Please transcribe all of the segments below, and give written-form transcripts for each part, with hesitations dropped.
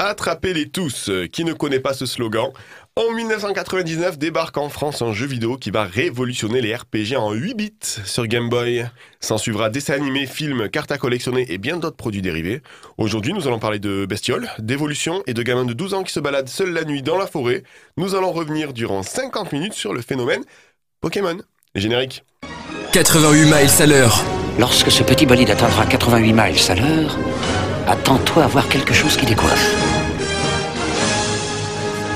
Attrapez-les tous, qui ne connaît pas ce slogan? En 1999 débarque en France un jeu vidéo qui va révolutionner les RPG en 8 bits sur Game Boy. S'en suivra dessins animés, films, cartes à collectionner et bien d'autres produits dérivés. Aujourd'hui, nous allons parler de bestioles, d'évolution et de gamins de 12 ans qui se baladent seuls la nuit dans la forêt. Nous allons revenir durant 50 minutes sur le phénomène Pokémon. Générique. 88 miles à l'heure. Lorsque ce petit bolide atteindra 88 miles à l'heure, attends-toi à voir quelque chose qui décoiffe.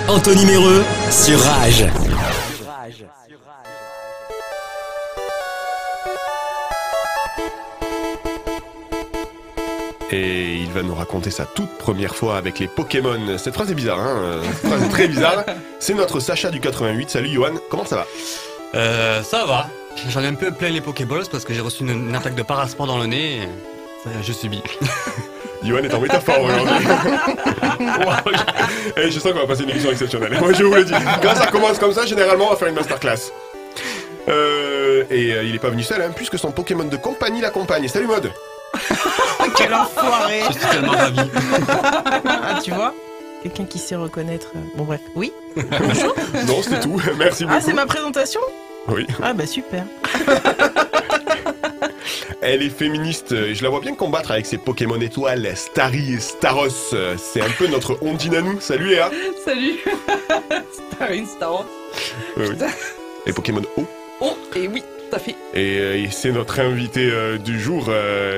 Anthony Méreux sur Rage. Et il va nous raconter sa toute première fois avec les Pokémon. Cette phrase est bizarre, hein? Cette phrase est très bizarre. C'est notre Sacha du 88. Salut Yohan, comment ça va? Ça va. J'en ai un peu plein les Pokéballs parce que j'ai reçu une attaque de parasport dans le nez. Je subis. Yohan est en métaphore aujourd'hui. Wow, je sens qu'on va passer une émission exceptionnelle. Moi, je vous le dis. Quand ça commence comme ça, généralement, on va faire une masterclass. Et il n'est pas venu seul, hein, puisque son Pokémon de compagnie l'accompagne. Salut Mode. Quel enfoiré. Je suis tellement ravi. Ah, tu vois, quelqu'un qui sait reconnaître. Bon, bref. Oui. Bonjour. Non, c'est tout. Merci beaucoup. Ah, c'est ma présentation? Oui. Ah, bah super. Elle est féministe et je la vois bien combattre avec ses Pokémon étoiles, Starry et Staros. C'est un peu notre Ondine à nous. Salut Léa. Salut. Starry, Staros. Oui. Les Pokémon O. Oh, et oui, tout à fait. Et c'est notre invité du jour.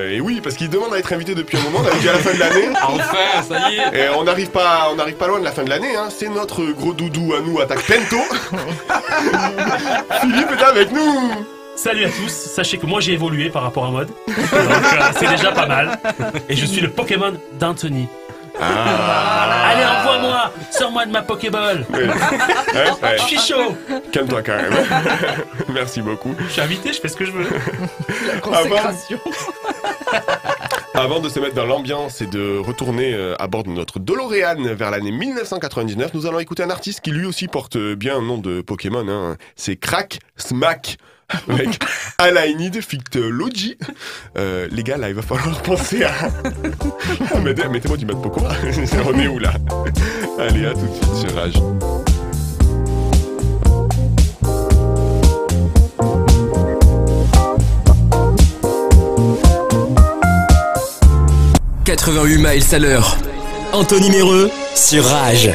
Et oui, parce qu'il demande à être invité depuis un moment. On a déjà la fin de l'année. Enfin, ça y est. Et on n'arrive pas loin de la fin de l'année. Hein. C'est notre gros doudou à nous, attaque Pento. Philippe est avec nous. Salut à tous, sachez que moi j'ai évolué par rapport à Mode, donc c'est déjà pas mal, et je suis le Pokémon d'Anthony. Ah. Allez, envoie-moi, sors-moi de ma Pokéball. Ouais. Ouais. Je suis chaud. Calme-toi quand même. Merci beaucoup. Je suis invité, je fais ce que je veux. La consécration. Avant de se mettre dans l'ambiance et de retourner à bord de notre DeLorean vers l'année 1999, nous allons écouter un artiste qui lui aussi porte bien un nom de Pokémon, hein. C'est Crack Smack avec All I Need feat. Logi. Les gars, là, il va falloir penser à... Mettez-moi du mat Poco. On est où, là? Allez, à tout de suite sur Rage. « 88 miles à l'heure », Anthony Méreux sur Rage.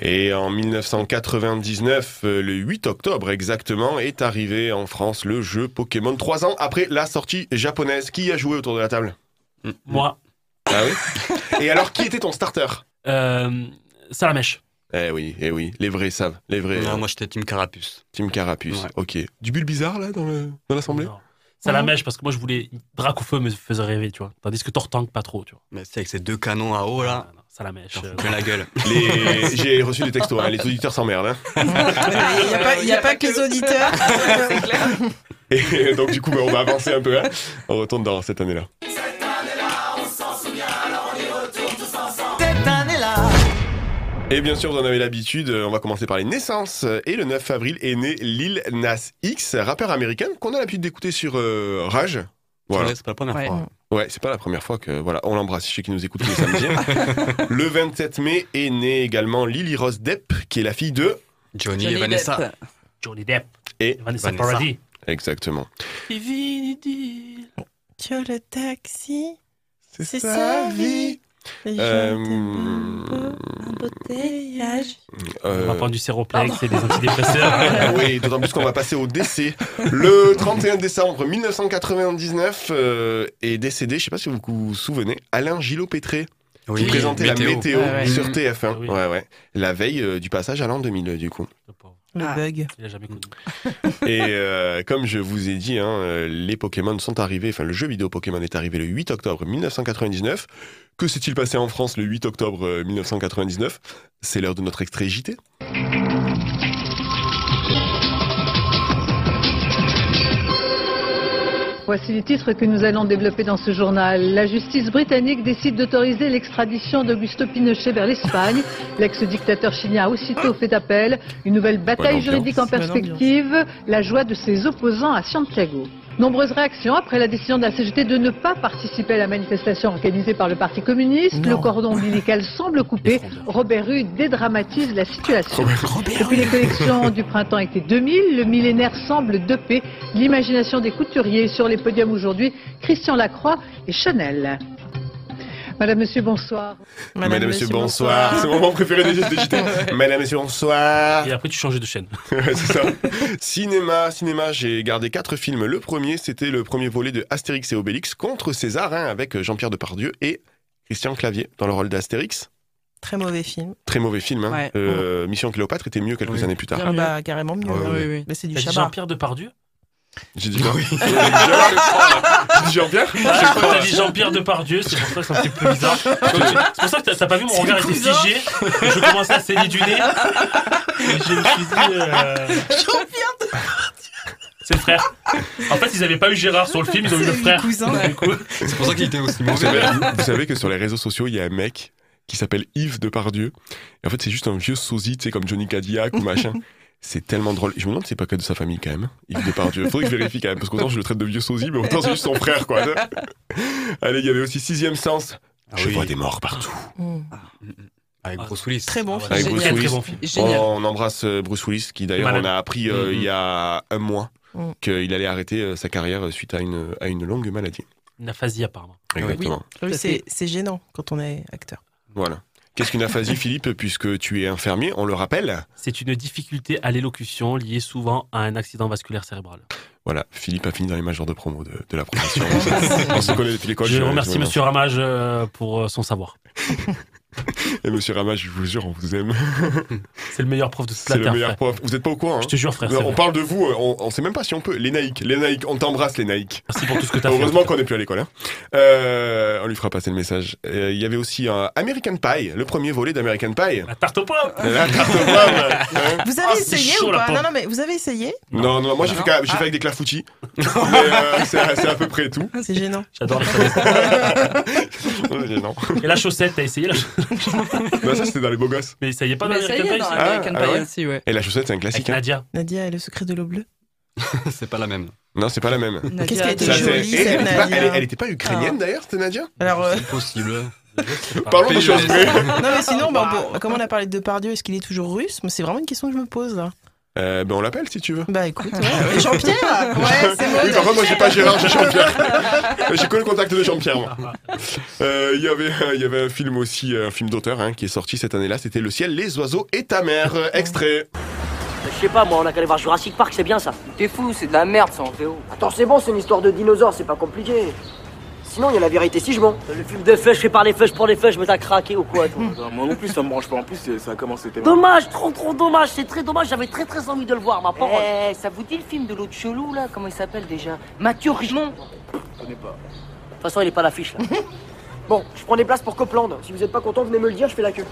Et en 1999, le 8 octobre exactement, est arrivé en France le jeu Pokémon, 3 ans après la sortie japonaise. Qui a joué autour de la table? Moi. Ah oui? Et alors, qui était ton starter? Salamèche. Eh oui, les vrais savent. Les vrais. Non, moi j'étais Team Carapuce. Team Carapuce, ouais. Ok. Du bulle bizarre là, dans l'assemblée? Non. Ça la mèche parce que moi je voulais Dracoufeu me faisait rêver, tu vois. Tandis que Tortank pas trop, tu vois. Mais c'est avec ces deux canons à eau là. Non, ça la mèche. Plein la gueule. J'ai reçu des textos, hein. Les auditeurs s'emmerdent. Il n'y a pas que les auditeurs. C'est clair. Et donc du coup, bah, on va avancer un peu. Hein. On retourne dans cette année-là. Cette année-là, on s'en souvient, alors on y retourne tous ensemble. Cette année-là. Et bien sûr, vous en avez l'habitude, on va commencer par les naissances. Et le 9 avril est né Lil Nas X, rappeur américain qu'on a l'habitude d'écouter sur Rage. Voilà. C'est pas la première fois. Ouais, c'est pas la première fois que... Voilà, on l'embrasse, je sais qu'il nous écoute tous les samedis. Le 27 mai est née également Lily Rose Depp, qui est la fille de... Johnny et Vanessa. Depp. Johnny Depp et Vanessa. Paradis. Exactement. Sur le taxi, c'est sa vie. On va prendre du Séroplex et des antidépresseurs. Oui, d'autant plus qu'on va passer au décès. Le 31 décembre 1999 est décédé, je ne sais pas si vous vous souvenez, Alain Gillot-Pétré, oui, qui présentait la météo sur TF1. Oui. Ouais. La veille du passage à l'an 2000, du coup. Le bug. Il a jamais connu. Et comme je vous ai dit, hein, les Pokémon sont arrivés, enfin le jeu vidéo Pokémon est arrivé le 8 octobre 1999. Que s'est-il passé en France le 8 octobre 1999? C'est l'heure de notre extrait JT. Voici les titres que nous allons développer dans ce journal. La justice britannique décide d'autoriser l'extradition d'Augusto Pinochet vers l'Espagne. L'ex-dictateur chilien a aussitôt fait appel. Une nouvelle bataille juridique en perspective. La joie de ses opposants à Santiago. Nombreuses réactions après la décision de la CGT de ne pas participer à la manifestation organisée par le Parti communiste. Non. Le cordon ombilical semble coupé. Robert Hue dédramatise la situation. Depuis les collections du printemps été 2000, le millénaire semble doper l'imagination des couturiers. Sur les podiums aujourd'hui, Christian Lacroix et Chanel. Madame, Monsieur, bonsoir. Madame, Monsieur, bonsoir. C'est mon moment préféré des JT. Madame, Monsieur, bonsoir. Et après, tu changeais de chaîne. Ouais, c'est ça. Cinéma, j'ai gardé 4 films. Le premier, c'était le premier volet de Astérix et Obélix contre César, hein, avec Jean-Pierre Depardieu et Christian Clavier dans le rôle d'Astérix. Très mauvais film. Très mauvais film, hein. Ouais. Mission Cléopâtre était mieux quelques années plus tard. Ah bah, carrément mieux. Oui. Mais c'est du Chabat. Jean-Pierre Depardieu. J'ai dit oui. Jean-Pierre. T'as dit Jean-Pierre Depardieu, c'est pour ça que c'est un petit peu bizarre. C'est pour ça que t'as pas vu, mon regard était figé. Je commençais à saigner du nez. Et je me suis dit. Jean-Pierre Depardieu. C'est le frère. En fait, ils n'avaient pas eu Gérard sur le film, ils ont eu le frère. C'est pour ça qu'il était aussi mauvais. Vous savez que sur les réseaux sociaux, il y a un mec qui s'appelle Yves Depardieu. Et en fait, c'est juste un vieux sosie, tu sais, comme Johnny Cadillac ou machin. C'est tellement drôle. Je me demande si c'est pas que de sa famille quand même. Yves Depardieu. Faudrait que je vérifie quand même, parce qu'autant je le traite de vieux sosie, mais autant c'est juste son frère, quoi. Allez, il y avait aussi 6e Sens. Ah, je vois des morts partout. Avec Bruce Willis. Très bon film. Avec Bruce Willis. Très bon film. Génial. On embrasse Bruce Willis, qui d'ailleurs on a appris il y a un mois qu'il allait arrêter sa carrière suite à une longue maladie. Une aphasie apparemment. Exactement. Oui. C'est gênant quand on est acteur. Voilà. Qu'est-ce qu'une aphasie, Philippe, puisque tu es infirmier, on le rappelle? C'est une difficulté à l'élocution liée souvent à un accident vasculaire cérébral. Voilà, Philippe a fini dans les majors de promo de la promotion. On se connaît depuis l'école. Je remercie M. Ramage pour son savoir. Et M. Ramage, je vous jure, on vous aime. C'est le meilleur prof de toute la terre. C'est le meilleur prof. Vous n'êtes pas au courant, hein. Je te jure, frère. On parle de vous, on ne sait même pas si on peut. Les Naïcs, on t'embrasse, les Naïcs. Merci pour tout ce que tu as fait. Heureusement qu'on n'est plus à l'école, hein. On lui fera passer le message. Il y avait aussi un American Pie, le premier volet d'American Pie. La tarte aux pommes. Vous avez essayé ou pas? Non, mais vous avez essayé? Non, moi j'ai fait avec des clafoutis. C'est à peu près tout. C'est gênant. J'adore les choses. Et la chaussette, t'as essayé la chaussette? Non, ça c'était dans les beaux gosses. Mais ça y est pas dans American Pie aussi, ouais. Et la chaussette, c'est un classique. Nadia et le secret de l'eau bleue. C'est pas la même. Non, c'est pas la même. Qu'est-ce qu'elle était jolie, cette Nadia. Elle était pas ukrainienne d'ailleurs, cette Nadia. Alors, c'est possible. Parlons de choses. Non, mais sinon, comme on a parlé de Depardieu, est-ce qu'il est toujours russe? C'est vraiment une question que je me pose là. On l'appelle si tu veux. Écoute, ouais. Jean-Pierre. Ouais, c'est moi. Oui, par contre, moi j'ai pas Gérard, j'ai Jean-Pierre. J'ai que le contact de Jean-Pierre. Il y avait un film aussi, un film d'auteur, hein, qui est sorti cette année-là. C'était Le ciel, les oiseaux et ta mère. Extrait. Je sais pas, moi, on a qu'à aller voir Jurassic Park, c'est bien ça. T'es fou, c'est de la merde ça en VO. Attends, c'est bon, c'est une histoire de dinosaures, c'est pas compliqué. Sinon, il y a La vérité si je mens. Le film de feuilles, je fais par les feuilles, je prends les feuilles, je me t'as craqué ou quoi, toi. Moi non plus, ça me branche pas. En plus, ça a commencé. Dommage, trop dommage, c'est très dommage. J'avais très envie de le voir, ma parole. Ça vous dit le film de l'autre chelou, là? Comment il s'appelle déjà? Mathieu Richemont. Je connais pas. De toute façon, il est pas à l'affiche, là. Bon, je prends des places pour Copland. Si vous êtes pas content, venez me le dire, je fais la queue.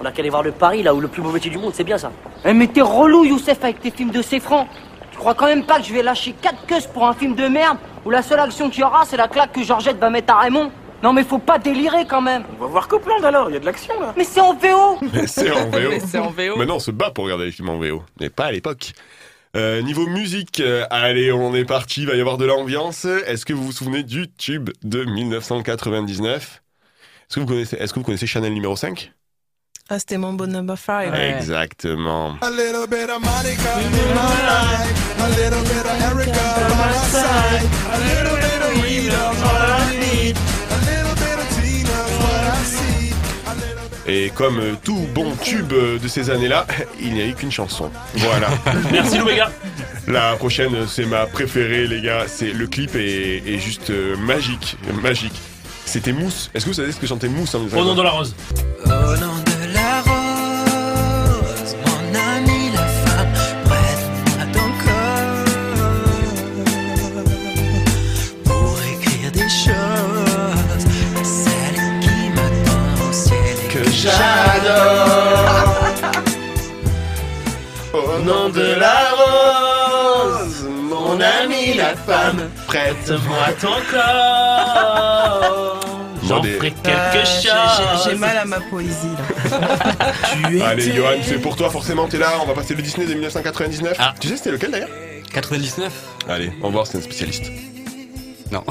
On a qu'à aller voir le Paris, là, où le plus beau métier du monde, c'est bien ça. Mais t'es relou, Youssef, avec tes films de Seffran. Tu crois quand même pas que je vais lâcher 4 queues pour un film de merde où la seule action qu'il y aura, c'est la claque que Georgette va mettre à Raymond? Non mais faut pas délirer quand même. On va voir Copland alors, il y a de l'action là. Mais c'est en VO. Mais c'est en VO. Maintenant on se bat pour regarder les films en VO, mais pas à l'époque. Niveau musique, allez, on est parti, il va y avoir de l'ambiance. Est-ce que vous vous souvenez du tube de 1999? Est-ce que vous connaissez Chanel numéro 5? Ah, c'était Mambo No. 5. Exactement. A little bit of Monica in my life, a little bit of Erica on my side, a little bit of Rita's what I need, a little bit of Tina's what I see. Et comme tout bon tube de ces années-là, il n'y a eu qu'une chanson. Voilà. Merci l'Omega. La prochaine, c'est ma préférée, les gars. Le clip est juste magique. Magique. C'était Mousse. Est-ce que vous savez ce que chantait Mousse en 1999? Au nom de la rose. Oh non. J'adore. Au nom de la rose, mon ami la femme, prête-moi ton corps. J'en ferai quelque chose. J'ai mal à ma poésie là. Allez, Johan, c'est pour toi, forcément t'es là. On va passer le Disney de 1999. Tu sais c'était lequel d'ailleurs? 99. Allez, on va voir, c'est un spécialiste. Non.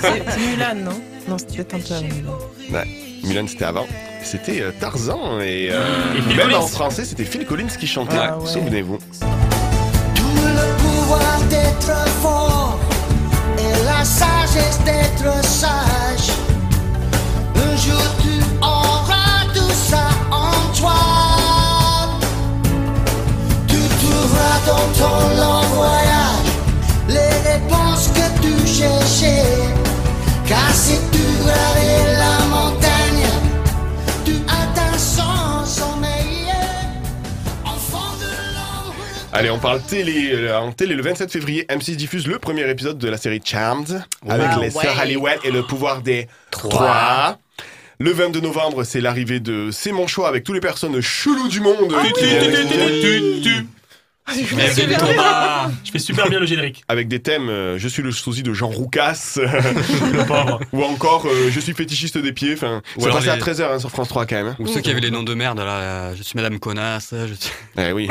C'est Mulan, non? Non, c'était peut-être un peu avant. Ouais, Mulan, c'était avant. C'était Tarzan et même en français, c'était Phil Collins qui chantait. Ah, ouais. Souvenez-vous. Tout le pouvoir d'être fort et la sagesse d'être sage. Un jour, tu auras tout ça en toi. Tu trouveras dans ton long voyage les réponses que tu cherchais. Car si tu gravais la montagne, tu atteins son sommeil. Enfant de l'ombre. Allez, on parle télé. En télé, le 27 février, M6 diffuse le premier épisode de la série Charmed, avec les sœurs Halliwell et le pouvoir des trois. Le 22 novembre, c'est l'arrivée de C'est mon choix avec toutes les personnes cheloues du monde. Je fais super bien le générique. Avec des thèmes je suis le sosie de Jean Roucas, le pauvre. Ou encore je suis fétichiste des pieds. Enfin, c'est passé à 13h hein, sur France 3 quand même. Ou ceux qui avaient les noms de merde. Là, je suis Madame Connasse. Eh oui.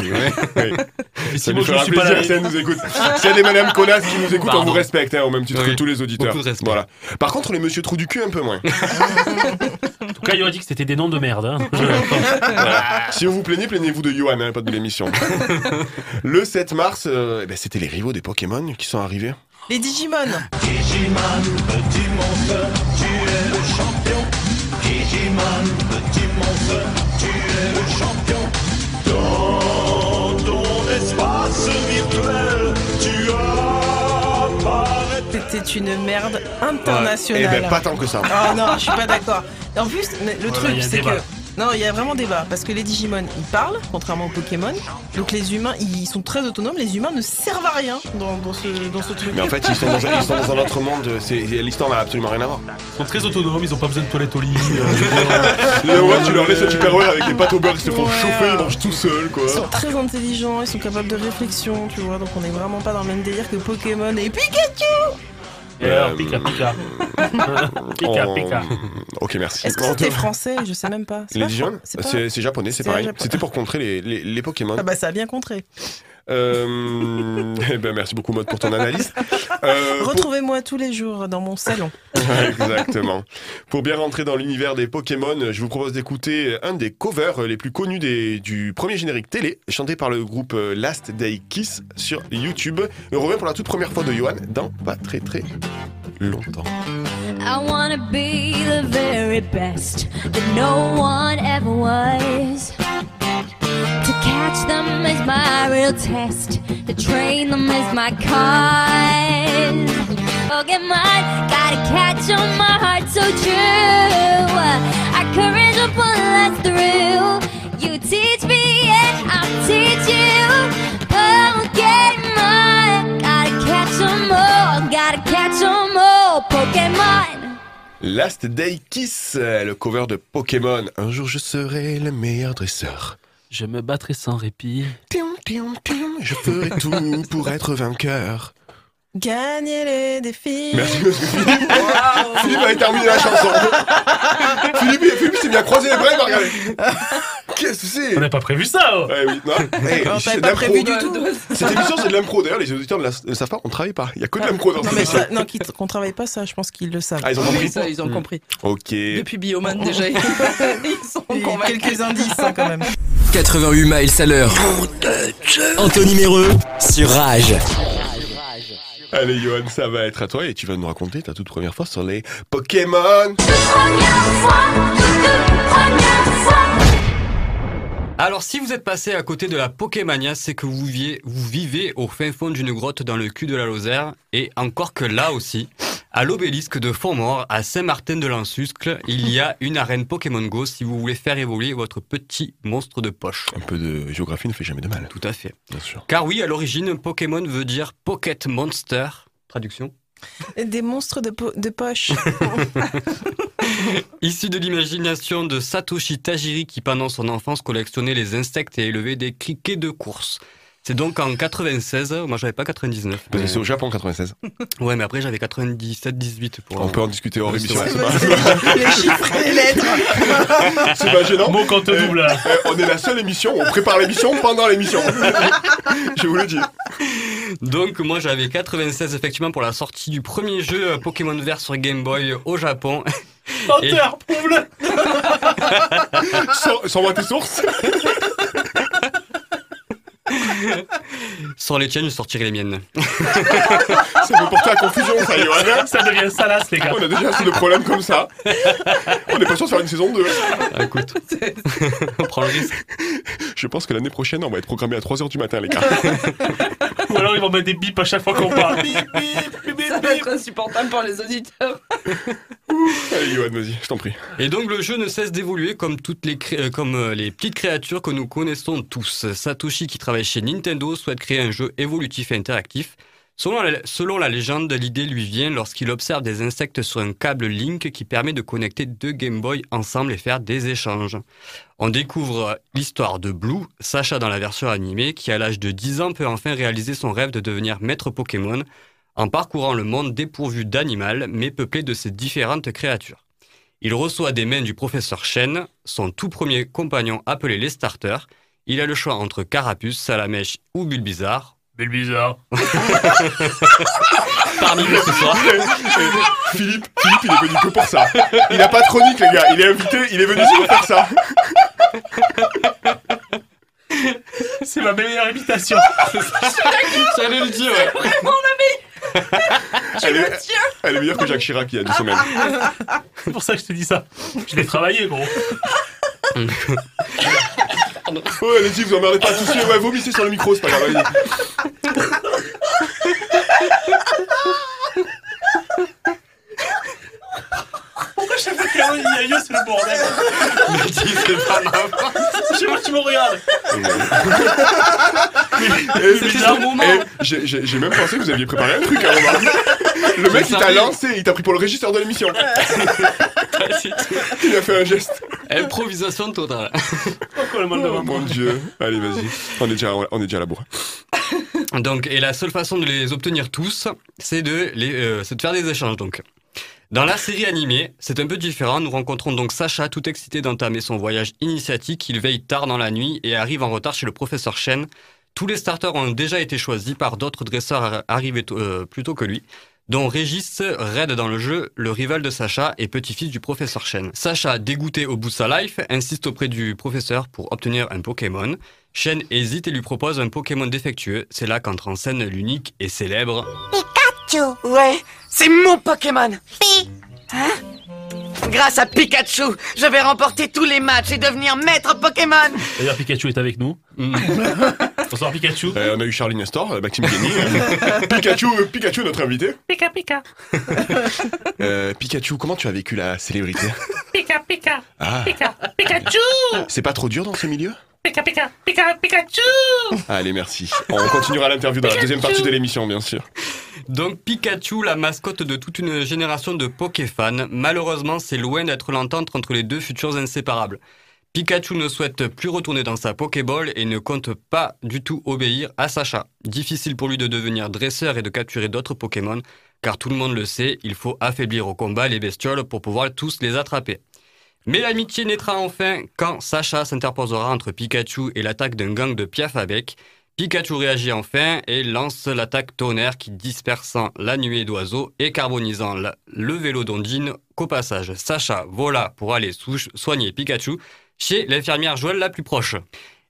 Ça nous fera plaisir si elle nous écoute. S'il y a des Madame Connasse qui nous écoutent, on vous respecte hein, au même titre que tous les auditeurs. Voilà. Par contre, les Monsieur Trou du cul un peu moins. En tout cas, il aurait dit que c'était des noms de merde. Hein. Voilà. Si vous vous plaignez, plaignez-vous de Johan, hein, pas de l'émission. Le 7 mars, c'était les rivaux des Pokémon qui sont arrivés. Les Digimon. Digimon, petit monstre, tu es le champion. Digimon, petit monstre, tu es le champion. Dans ton espace virtuel, tu apparais. C'était une merde internationale. Pas tant que ça. Ah non, je suis pas d'accord. En plus, le truc, c'est que... Non, il y a vraiment débat, parce que les Digimon, ils parlent, contrairement aux Pokémon, donc les humains, ils sont très autonomes, les humains ne servent à rien dans ce truc. Mais en fait, ils sont dans un autre monde, l'histoire n'a absolument rien à voir. Ils sont très autonomes, ils n'ont pas besoin de toilette au lit. Tu leur laisses un Tupperware avec des pâtes au beurre, ils se font chauffer, ils mangent tout seuls, quoi. Ils sont très intelligents, ils sont capables de réflexion, tu vois, donc on n'est vraiment pas dans le même délire que Pokémon et Pikachu. Pika. Ok, merci. Est-ce que c'était français? Je sais même pas. Les Digimon, c'est japonais, c'est pareil. Japonais. C'était pour contrer les Pokémon. Ah bah ça a bien contré. Merci beaucoup Maud pour ton analyse. Retrouvez-moi tous les jours dans mon salon. Exactement. Pour bien rentrer dans l'univers des Pokémon, je vous propose d'écouter un des covers les plus connus du premier générique télé, chanté par le groupe Last Day Kiss sur YouTube. Et on revient pour la toute première fois de Johan dans pas très très longtemps. I wanna be the very best that no one ever was. To catch them is my real test. To train them is my cause. Pokemon, gotta catch them, my heart's so true. Our courage will pull us through. You teach me and I'll teach you. Pokemon, gotta catch them all. Gotta catch them all, Pokemon. Last Day Kiss, le cover de Pokémon. Un jour je serai le meilleur dresseur. Je me battrai sans répit. Je ferai tout pour être vainqueur. Gagnez les défis. Merci Philippe. Wow. Philippe avait terminé la chanson. Philippe s'est bien croisé les bras, regardez. Qu'est-ce que c'est? On n'a pas prévu ça. On n'a pas prévu du tout. Cette émission c'est de l'impro. D'ailleurs les auditeurs ne savent pas, on travaille pas. Il n'y a que de l'impro dans cette émission. Non, qu'on travaille pas ça, je pense qu'ils le savent. Ah, ils ont compris ça, ils ont compris. Ok. Depuis Bioman déjà, ils sont convaincus. Quelques indices hein, quand même. 88 miles à l'heure. Anthony Méreux sur Rage. Allez Johan, ça va être à toi et tu vas nous raconter ta toute première fois sur les Pokémon. Alors si vous êtes passé à côté de la Pokémania, c'est que vous vivez au fin fond d'une grotte dans le cul de la Lozère. Et encore que là aussi, à l'obélisque de Fontmort, à Saint-Martin-de-Lansuscle, il y a une arène Pokémon Go si vous voulez faire évoluer votre petit monstre de poche. Un peu de géographie ne fait jamais de mal. Tout à fait. Bien sûr. Car oui, à l'origine, Pokémon veut dire Pocket Monster. Traduction ? Des monstres de poche. Issu de l'imagination de Satoshi Tajiri qui pendant son enfance collectionnait les insectes et élevait des criquets de course. C'est donc en 96, moi j'avais pas 99. Parce que c'est au Japon 96. Ouais, mais après j'avais 97, 18. On peut en discuter hors émission. Les chiffres et les lettres. C'est pas gênant. Bon, quand on double. On est la seule émission, on prépare l'émission pendant l'émission. Je vous le dis. Donc moi j'avais 96 effectivement pour la sortie du premier jeu Pokémon Vert sur Game Boy au Japon. Menteur, prouve-le. Sans moi tes sources. Sans les tiennes, je sortirai les miennes. Ça peut porter à confusion, ça, Yoann. Ça devient salace, les gars. On a déjà assez de problèmes comme ça. On n'est pas sûr de faire une saison 2. Ah, écoute, on prend le risque. Je pense que l'année prochaine, on va être programmé à 3h du matin, les gars. Ou alors ils vont mettre des bips à chaque fois qu'on parle. Ça va être insupportable pour les auditeurs. Allez, Yoann, vas-y, je t'en prie. Et donc, le jeu ne cesse d'évoluer comme toutes les petites créatures que nous connaissons tous. Satoshi, qui travaille chez Nintendo, souhaite créer un jeu évolutif et interactif. Selon la légende, l'idée lui vient lorsqu'il observe des insectes sur un câble Link qui permet de connecter deux Game Boy ensemble et faire des échanges. On découvre l'histoire de Blue, Sacha dans la version animée, qui à l'âge de 10 ans peut enfin réaliser son rêve de devenir maître Pokémon en parcourant le monde dépourvu d'animal mais peuplé de ses différentes créatures. Il reçoit des mains du professeur Shen, son tout premier compagnon appelé les starters. Il a le choix entre Carapuce, Salamèche ou Bulbizarre. Bulbizarre. Parmi nous ce soir. Philippe, il est venu que pour ça. Il n'a pas de chronique, les gars. Il est invité, il est venu pour faire ça. C'est ma meilleure imitation. J'allais le dire. C'est vraiment la meilleure. Elle est meilleure que Jacques Chirac il y a 2 semaines. C'est pour ça que je te dis ça. Je l'ai travaillé, gros. Ouais, les filles, vous emmerdez pas tout de suite, ouais, vomissez sur le micro, c'est pas grave, allez. Pourquoi chaque fois qu'il y a un yayo, c'est le bordel? Mais dis, c'est pas grave. Je sais pas que tu me regardes. C'était un moment. J'ai même pensé que vous aviez préparé un truc à un moment. Le mec, il t'a lancé, il t'a pris pour le régisseur de l'émission. Il a fait un geste. Improvisation totale. Oh mon Dieu. Allez, vas-y. On est déjà à la bourre. Donc, et la seule façon de les obtenir tous, c'est de faire des échanges, donc. Dans la série animée, c'est un peu différent. Nous rencontrons donc Sacha, tout excité d'entamer son voyage initiatique. Il veille tard dans la nuit et arrive en retard chez le professeur Shen. Tous les starters ont déjà été choisis par d'autres dresseurs arrivés plus tôt que lui, dont Régis, Red dans le jeu, le rival de Sacha et petit-fils du professeur Shen. Sacha, dégoûté au bout de sa life, insiste auprès du professeur pour obtenir un Pokémon. Shen hésite et lui propose un Pokémon défectueux. C'est là qu'entre en scène l'unique et célèbre... Pikachu. Ouais, c'est mon Pokémon. Hein? Grâce à Pikachu, je vais remporter tous les matchs et devenir maître Pokémon. D'ailleurs, Pikachu est avec nous. Bonsoir Pikachu. On a eu Charlie Nestor, Maxime Guény. Pikachu, notre invité. Pika. Pikachu, comment tu as vécu la célébrité? Pika. Pikachu. C'est pas trop dur dans ce milieu? Pikachu. Allez, merci. On continuera l'interview dans la deuxième partie de l'émission, bien sûr. Donc Pikachu, la mascotte de toute une génération de Pokéfans, malheureusement c'est loin d'être l'entente entre les deux futurs inséparables. Pikachu ne souhaite plus retourner dans sa Pokéball et ne compte pas du tout obéir à Sacha. Difficile pour lui de devenir dresseur et de capturer d'autres Pokémon, car tout le monde le sait, il faut affaiblir au combat les bestioles pour pouvoir tous les attraper. Mais l'amitié naîtra enfin quand Sacha s'interposera entre Pikachu et l'attaque d'un gang de piaf-à-bec. Pikachu réagit enfin et lance l'attaque tonnerre qui dispersant la nuée d'oiseaux et carbonisant le vélo d'Ondine qu'au passage. Sacha vola pour aller soigner Pikachu chez l'infirmière Joël la plus proche.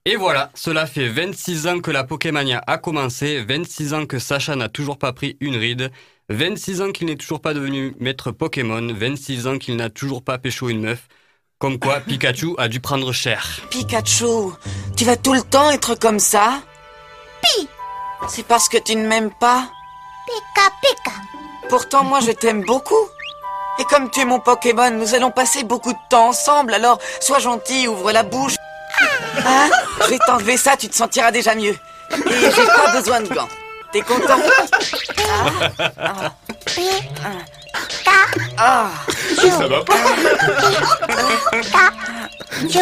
Et voilà, cela fait 26 ans que la Pokémania a commencé, 26 ans que Sacha n'a toujours pas pris une ride, 26 ans qu'il n'est toujours pas devenu maître Pokémon, 26 ans qu'il n'a toujours pas pécho une meuf. Comme quoi, Pikachu a dû prendre cher. Pikachu, tu vas tout le temps être comme ça ? C'est parce que tu ne m'aimes pas. Pika. Pourtant, moi, je t'aime beaucoup. Et comme tu es mon Pokémon, nous allons passer beaucoup de temps ensemble. Alors, sois gentil, ouvre la bouche. Hein ? Je vais t'enlever ça, tu te sentiras déjà mieux. Et j'ai pas besoin de gants. T'es content ? Ça va pas. Je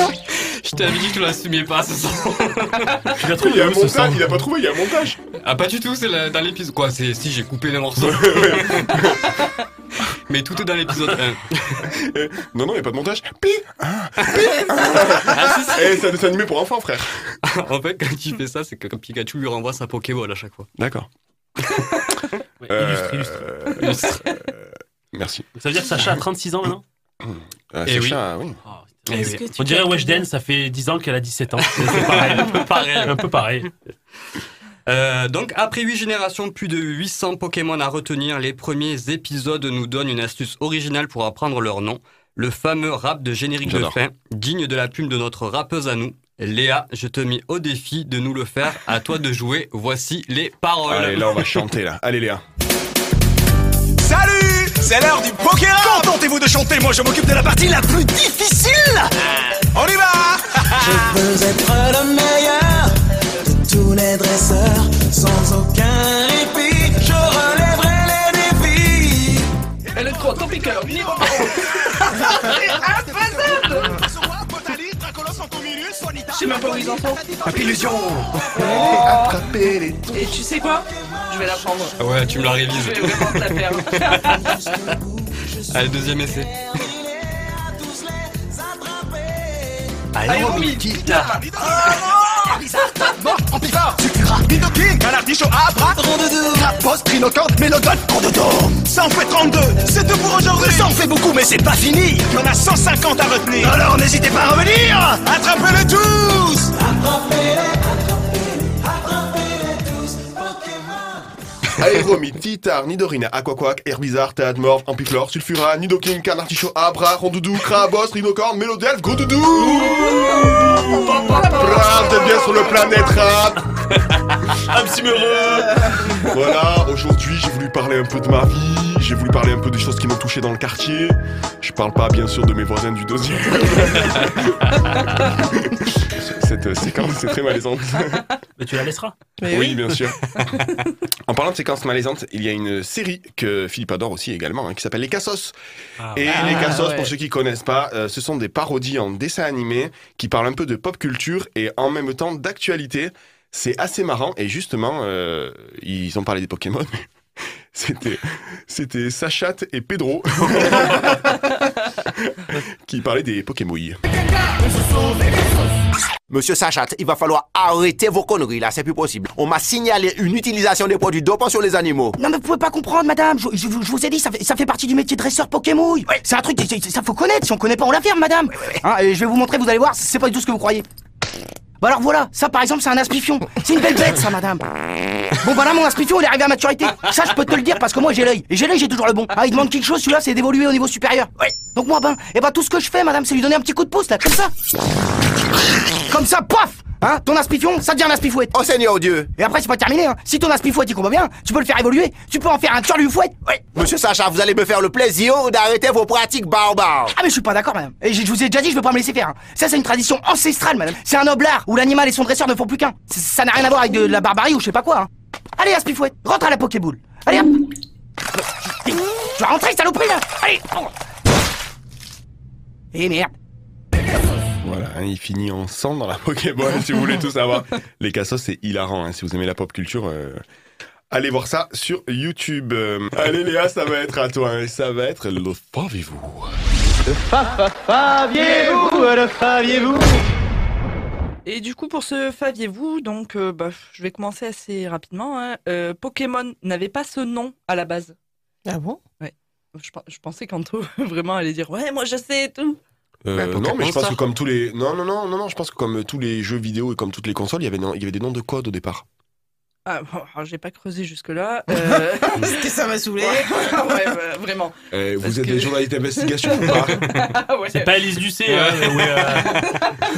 Je t'avais dit que tu l'assumais pas, ce son. Tu l'as trouvé, il y a un montage, il a pas trouvé, il y a un montage. Ah, pas du tout, c'est dans l'épisode. Quoi, c'est si j'ai coupé les morceaux. Mais tout est dans l'épisode 1. Non, non, il n'y a pas de montage. Pi c'est un dessin animé pour enfants, frère. En fait, quand tu fais ça, c'est que Pikachu lui renvoie sa Pokéball à chaque fois. D'accord. Illustre. Merci. Ça veut dire que Sacha a 36 ans maintenant. Sacha, oui. On dirait Weshden, ça fait 10 ans qu'elle a 17 ans. C'est pareil, un peu pareil. Donc, après 8 générations, plus de 800 Pokémon à retenir, les premiers épisodes nous donnent une astuce originale pour apprendre leur nom. Le fameux rap de générique de fin, digne de la plume de notre rappeuse à nous. Léa, je te mets au défi de nous le faire, à toi de jouer, voici les paroles. Allez, là on va chanter là, allez Léa. Salut, c'est l'heure du Pokérap. Contentez-vous de chanter, moi je m'occupe de la partie la plus difficile. On y va. Je veux être le meilleur de tous les dresseurs, sans aucun répit, je relèverai les défis. Elle est trop, ton piqueur, ni repos. C'est impossible. J'ai même pas les enfants. Illusion. Attraper les tons. Et tu sais quoi? Je vais la prendre. Ouais, tu me la révises. Je vais vraiment te la faire. Allez, deuxième essai. Aéromie, guitare. Mort en pivard. Sucra, Pinokin, Galardicho, Abra, Rondodo, Crapos, Trinocante, Mélodone, Rondodo. Ça en fait 32, c'est tout pour aujourd'hui. Ça en fait beaucoup, mais c'est pas fini. Il y en a 150 à retenir. Alors n'hésitez pas à revenir. Attrapez-les tous. Aéromite, Titar, Nidorina, Aquaquac, Herbizarre, Tadmorph, Ampiflore, Sulfura, Nidoking, Canartichaud, Abra, Rondoudou, Crabos, Rhinocorne, Mélodelph, Goudoudou. Bravo, t'es bien sur le planète rap. Un petit meureux. Voilà, aujourd'hui j'ai voulu parler un peu de ma vie, j'ai voulu parler un peu des choses qui m'ont touché dans le quartier. Je parle pas bien sûr de mes voisins du deuxième. Cette séquence, c'est très malaisante. Mais tu la laisseras. Mais oui, bien sûr. En parlant de séquence malaisante, il y a une série que Philippe adore aussi également, hein, qui s'appelle Les Cassos. Les Cassos, pour ceux qui ne connaissent pas, ce sont des parodies en dessin animé qui parlent un peu de pop culture et en même temps d'actualité. C'est assez marrant. Et justement, ils ont parlé des Pokémon. C'était Sacha et Pedro qui parlaient des Pokémouilles. Monsieur Sachat, il va falloir arrêter vos conneries là, c'est plus possible. On m'a signalé une utilisation des produits dopants sur les animaux. Non mais vous pouvez pas comprendre madame, je vous ai dit, ça fait partie du métier de dresseur Pokémouille. Ouais. C'est un truc, ça faut connaître, si on connaît pas on la ferme madame. Ouais. Hein, et je vais vous montrer, vous allez voir, c'est pas du tout ce que vous croyez. Bah alors voilà, ça par exemple c'est un aspifion. C'est une belle bête ça madame. Bon bah là mon aspifion il est arrivé à maturité. Ça je peux te le dire parce que moi j'ai l'œil. Et j'ai l'œil, j'ai toujours le bon. Ah il demande quelque chose, celui-là c'est d'évoluer au niveau supérieur. Ouais. Donc moi tout ce que je fais madame c'est lui donner un petit coup de pouce là, comme ça. Comme ça, paf! Hein? Ton aspifion, ça devient un aspifouette. Oh Seigneur Dieu! Et après, c'est pas terminé, hein? Si ton aspifouette il combat bien, tu peux le faire évoluer, tu peux en faire un turlufouette! Oui! Monsieur Sacha, vous allez me faire le plaisir d'arrêter vos pratiques barbares! Ah, mais je suis pas d'accord, madame. Et je vous ai déjà dit, je veux pas me laisser faire, hein. Ça, c'est une tradition ancestrale, madame. C'est un noble art où l'animal et son dresseur ne font plus qu'un. Ça n'a rien à voir avec de la barbarie ou je sais pas quoi, hein. Allez, aspifouette, rentre à la Pokéboule. Allez, hop! Tu vas rentrer, saloperie, là! Allez! Eh merde! Voilà, hein, il finit en sang dans la Pokéball, si vous voulez tout savoir. Les Cassos, c'est hilarant, hein, si vous aimez la pop culture, allez voir ça sur YouTube. Allez Léa, ça va être à toi, hein, ça va être le Faviez-vous. Le Faviez-vous, le Faviez-vous. Et du coup, pour ce Faviez-vous, donc, je vais commencer assez rapidement. Hein. Pokémon n'avait pas ce nom à la base. Ah bon? Ouais. Je pensais qu'Anto vraiment allait dire « Ouais, moi je sais et tout ». Non, mais je pense que comme tous les non, je pense que comme tous les jeux vidéo et comme toutes les consoles, il y avait des noms de code au départ. Ah, bon, j'ai pas creusé jusque-là. Parce que ça m'a saoulé. Ouais, bah, vraiment. Vous êtes des journalistes d'investigation ou pas? Ouais. C'est pas Alice Lucet.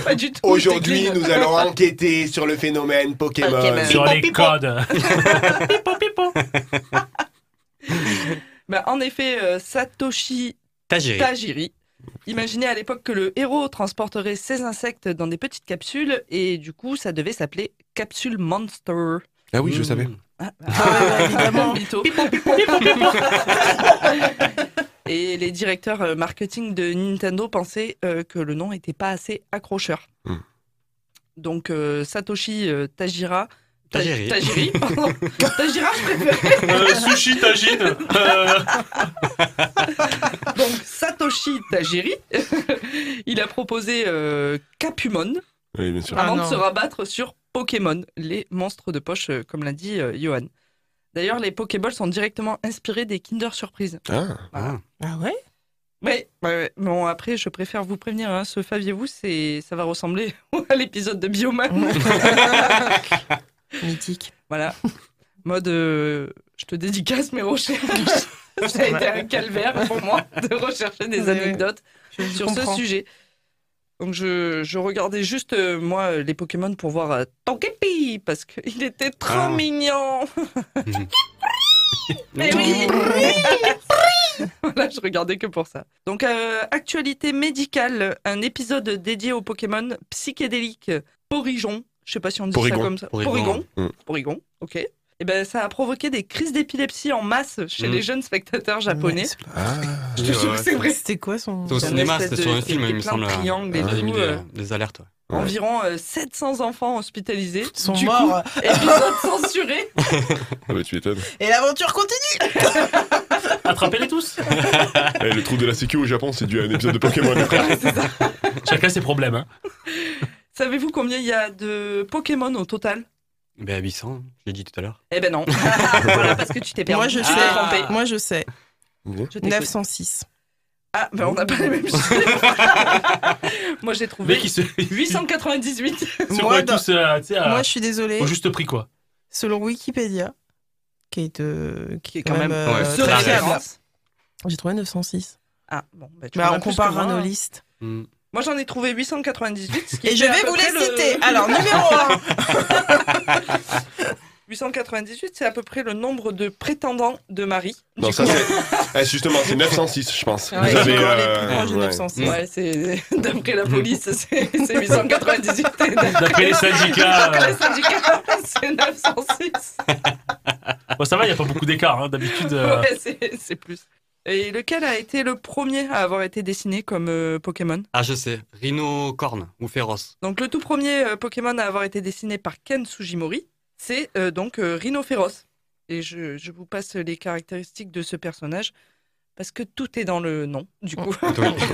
Pas du tout. Aujourd'hui, nous allons enquêter sur le phénomène Pokémon. Sur les codes. En effet, Satoshi Tajiri. Imaginez à l'époque que le héros transporterait ses insectes dans des petites capsules et du coup ça devait s'appeler Capsule Monster. Ah oui, je savais. Ah, évidemment, Bito. Et les directeurs marketing de Nintendo pensaient que le nom n'était pas assez accrocheur. Mmh. Donc Satoshi Tajiri, pardon. Tajira, je préfère. Sushi Tajine. Donc, Satoshi Tajiri, il a proposé Capumon, oui, bien sûr, avant de se rabattre sur Pokémon, les monstres de poche, comme l'a dit Johan. D'ailleurs, les Pokéballs sont directement inspirés des Kinder Surprise. Ah ouais? Mais bon, après, je préfère vous prévenir, hein, ce faviez-vous, ça va ressembler à l'épisode de Bioman. Mythique. Voilà. Mode, je te dédicace mes recherches. Ça a été un calvaire pour moi de rechercher des anecdotes sur ce sujet. Donc je regardais juste, moi, les Pokémon pour voir Togepi, parce qu'il était trop mignon. Mais oui. Voilà, je regardais que pour ça. Donc, actualité médicale, un épisode dédié aux Pokémon psychédéliques Porygon. Je sais pas si on dit Porygon. Ça comme ça. Porygon. Porygon, ok. Et ben, ça a provoqué des crises d'épilepsie en masse chez les jeunes spectateurs japonais. Je te jure que c'est vrai. C'était quoi son... C'était au cinéma, c'était sur un film, il me semble. Des alertes, ouais. Ouais. Environ 700 enfants hospitalisés sont morts. Épisode censuré. Ah bah, tu m'étonnes. Et l'aventure continue. Attrapez-les tous. Et le trou de la sécu au Japon, c'est dû à un épisode de Pokémon. Chacun ses problèmes. Hein. Savez-vous combien il y a de Pokémon au total? Ben 800, je l'ai dit tout à l'heure. Eh ben non. Voilà, parce que tu t'es perdu. Moi je sais. Moi je sais. 906. Ah, ben on n'a pas les mêmes chiffres. Moi j'ai trouvé 898. Moi je suis désolée. Au juste prix quoi. Selon Wikipédia, qui est quand même très fiable. J'ai trouvé 906. Ah bon. Bah, on comparera nos listes. Moi j'en ai trouvé 898. Ce qui et je vais vous les citer. Alors numéro 1. 898, c'est à peu près le nombre de prétendants de Marie. Non, ça c'est... justement, c'est 906, je pense. Ouais, vous avez les 906. Ouais, c'est... D'après la police, c'est 898. D'après les syndicats... c'est 906. Bon, ça va, il n'y a pas beaucoup d'écart, hein, d'habitude. Ouais, c'est plus. Et lequel a été le premier à avoir été dessiné comme Pokémon? Ah, je sais, Rhinocorne ou Féroce. Donc le tout premier Pokémon à avoir été dessiné par Ken Sugimori, c'est donc Rhino Féroce. Et je vous passe les caractéristiques de ce personnage, parce que tout est dans le nom, du coup.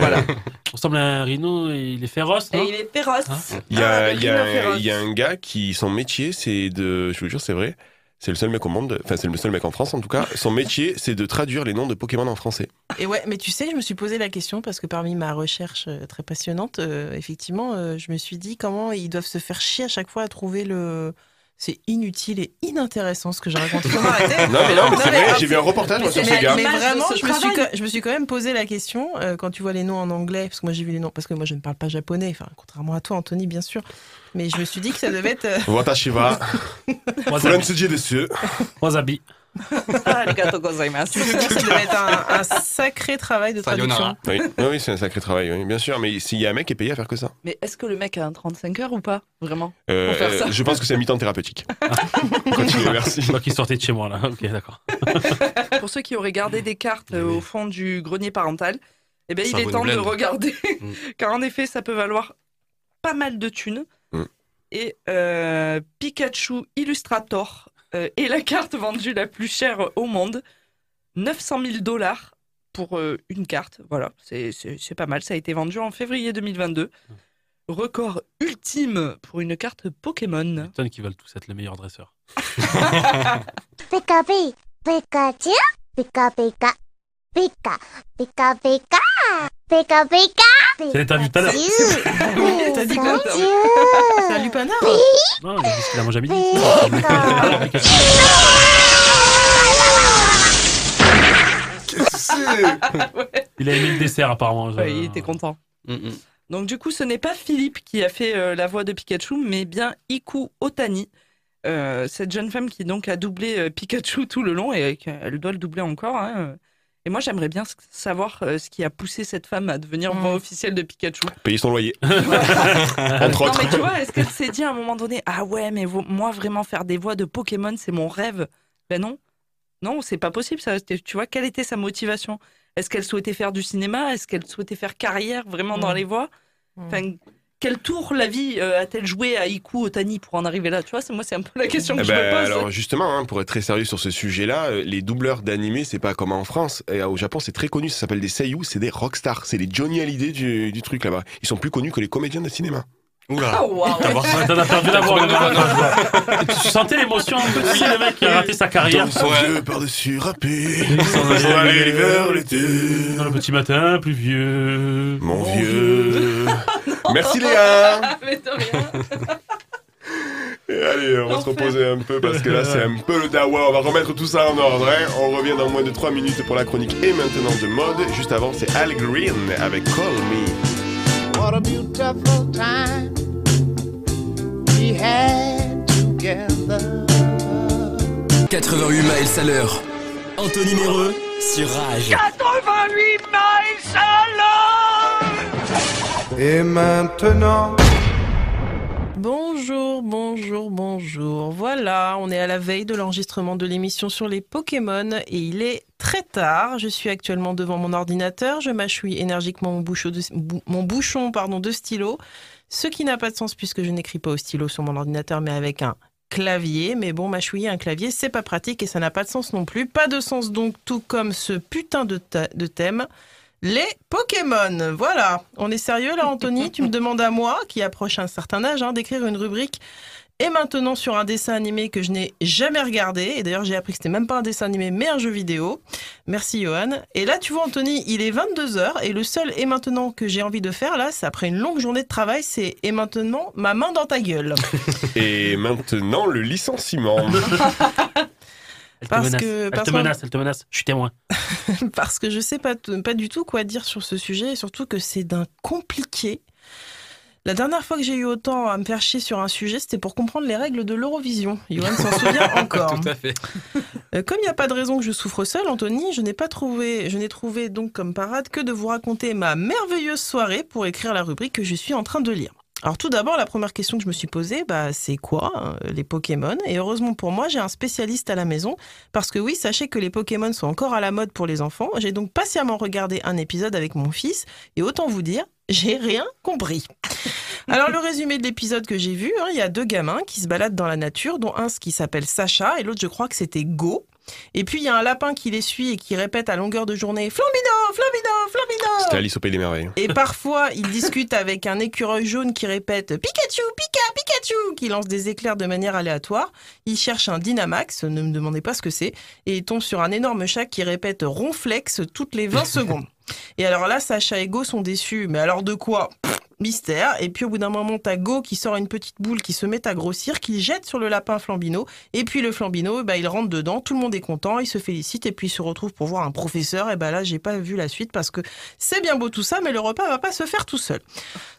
Voilà. Il ressemble à un rhino, et il est féroce, non? Et il est féroce. Il y a un gars qui, son métier, c'est de... Je vous jure, c'est vrai. C'est le seul mec au monde, enfin c'est le seul mec en France en tout cas, son métier c'est de traduire les noms de Pokémon en français. Et ouais, mais tu sais, je me suis posé la question parce que parmi ma recherche très passionnante, effectivement, je me suis dit comment ils doivent se faire chier à chaque fois à trouver le... C'est inutile et inintéressant ce que j'ai raconté. Non, mais c'est vrai, j'ai vu un reportage sur ce gars. Mais vraiment, je me suis quand même posé la question, quand tu vois les noms en anglais, parce que moi j'ai vu les noms, parce que moi je ne parle pas japonais, enfin contrairement à toi Anthony bien sûr, mais je me suis dit que ça devait être... Watashiwa, Frensuji dessus, Wasabi. Arigato gozaimasu. Ça devait être un sacré travail de traduction. Oui, c'est un sacré travail, oui, bien sûr. Mais s'il y a un mec qui est payé à faire que ça. Mais est-ce que le mec a un 35 heures ou pas? Vraiment pour faire ça. Je pense que c'est un mi-temps thérapeutique. Continuez, merci. Moi qui sortais de chez moi là, ok, d'accord. Pour ceux qui auraient gardé des cartes au fond du grenier parental, eh ben, il est temps de regarder. Car en effet, ça peut valoir pas mal de thunes. Et Pikachu Illustrator et la carte vendue la plus chère au monde, $900 000 pour une carte. Voilà, c'est pas mal. Ça a été vendu en février 2022. Record ultime pour une carte Pokémon. Putain qu'ils veulent tous être les meilleurs dresseurs. Pika Pikachu, Pika Pika, Pika Pika Pika, Pika Pika. C'est l'état du talent. T'as dit quoi? C'est un lupanard. Non, mais c'est la mange à midi. Il a aimé le dessert apparemment. Ouais, il était content. Donc du coup, ce n'est pas Philippe qui a fait la voix de Pikachu, mais bien Iku Otani. Cette jeune femme qui donc a doublé Pikachu tout le long et elle doit le doubler encore. Hein. Et moi, j'aimerais bien savoir ce qui a poussé cette femme à devenir voix officielle de Pikachu. Payer son loyer. Entre autres. Non, mais tu vois, est-ce qu'elle s'est dit à un moment donné, ah ouais, mais moi, vraiment, faire des voix de Pokémon, c'est mon rêve? Ben non. Non, c'est pas possible. Ça. Tu vois, quelle était sa motivation? Est-ce qu'elle souhaitait faire du cinéma? Est-ce qu'elle souhaitait faire carrière vraiment dans les voix? Enfin, quel tour la vie a-t-elle joué à Iku Otani pour en arriver là? Tu vois, moi, c'est un peu la question que je me pose. Alors justement, hein, pour être très sérieux sur ce sujet-là, les doubleurs d'animés, c'est pas comme en France. Et au Japon, c'est très connu. Ça s'appelle des seiyuu, c'est des rockstars. C'est les Johnny Hallyday du truc là-bas. Ils sont plus connus que les comédiens de cinéma. Oula, oh, wow, tu sentais l'émotion un peu de le mec qui a raté sa carrière. Vieux par-dessus râpé, s'en aller vers l'été. Dans le petit matin, pluvieux. Mon vieux. Merci Léa. Allez, on va se reposer un peu parce que là c'est un peu le dawa. On va remettre tout ça en ordre. Hein. On revient dans moins de 3 minutes pour la chronique et maintenant de mode. Juste avant, c'est Al Green avec Call Me. What a beautiful time we had together. 88 miles à l'heure. Anthony Méreux sur Rage. 88 miles à l'heure. Et maintenant. Bonjour, bonjour, bonjour. Voilà, on est à la veille de l'enregistrement de l'émission sur les Pokémon et il est très tard. Je suis actuellement devant mon ordinateur, je mâchouille énergiquement mon bouchon de stylo, ce qui n'a pas de sens puisque je n'écris pas au stylo sur mon ordinateur mais avec un clavier. Mais bon, mâchouiller un clavier, c'est pas pratique et ça n'a pas de sens non plus. Pas de sens donc, tout comme ce putain de thème. Les Pokémon, voilà. On est sérieux là, Anthony? Tu me demandes à moi, qui approche un certain âge, hein, d'écrire une rubrique et maintenant sur un dessin animé que je n'ai jamais regardé. Et d'ailleurs, j'ai appris que c'était même pas un dessin animé, mais un jeu vidéo. Merci, Johan. Et là, tu vois, Anthony, il est 22h et le seul et maintenant que j'ai envie de faire, là, c'est après une longue journée de travail, c'est et maintenant, ma main dans ta gueule. Et maintenant, le licenciement. Elle te menace, je suis témoin. Parce que je sais pas du tout quoi dire sur ce sujet, et surtout que c'est d'un compliqué. La dernière fois que j'ai eu autant à me faire chier sur un sujet, c'était pour comprendre les règles de l'Eurovision. Yoann s'en souvient encore. Tout à fait. Comme il n'y a pas de raison que je souffre seule, Anthony, je n'ai trouvé donc comme parade que de vous raconter ma merveilleuse soirée pour écrire la rubrique que je suis en train de lire. Alors tout d'abord, la première question que je me suis posée, c'est quoi les Pokémon? Et heureusement pour moi, j'ai un spécialiste à la maison, parce que oui, sachez que les Pokémon sont encore à la mode pour les enfants. J'ai donc patiemment regardé un épisode avec mon fils, et autant vous dire, j'ai rien compris. Alors le résumé de l'épisode que j'ai vu, il y a deux gamins qui se baladent dans la nature, dont un qui s'appelle Sacha, et l'autre je crois que c'était Go. Et puis il y a un lapin qui les suit et qui répète à longueur de journée « Flambino, Flambino, Flambino !» C'était Alice au Pays des Merveilles. Et parfois, il discute avec un écureuil jaune qui répète « Pikachu, Pika, Pikachu !» qui lance des éclairs de manière aléatoire. Il cherche un Dynamax, ne me demandez pas ce que c'est, et il tombe sur un énorme chat qui répète « Ronflex » toutes les 20 secondes. Et alors là, Sacha et Go sont déçus. Mais alors de quoi? Mystère. Et puis au bout d'un moment, t'as Go qui sort une petite boule qui se met à grossir, qui jette sur le lapin Flambino. Et puis le Flambino, il rentre dedans, tout le monde est content, il se félicite et puis il se retrouve pour voir un professeur. Et là, j'ai pas vu la suite parce que c'est bien beau tout ça, mais le repas va pas se faire tout seul.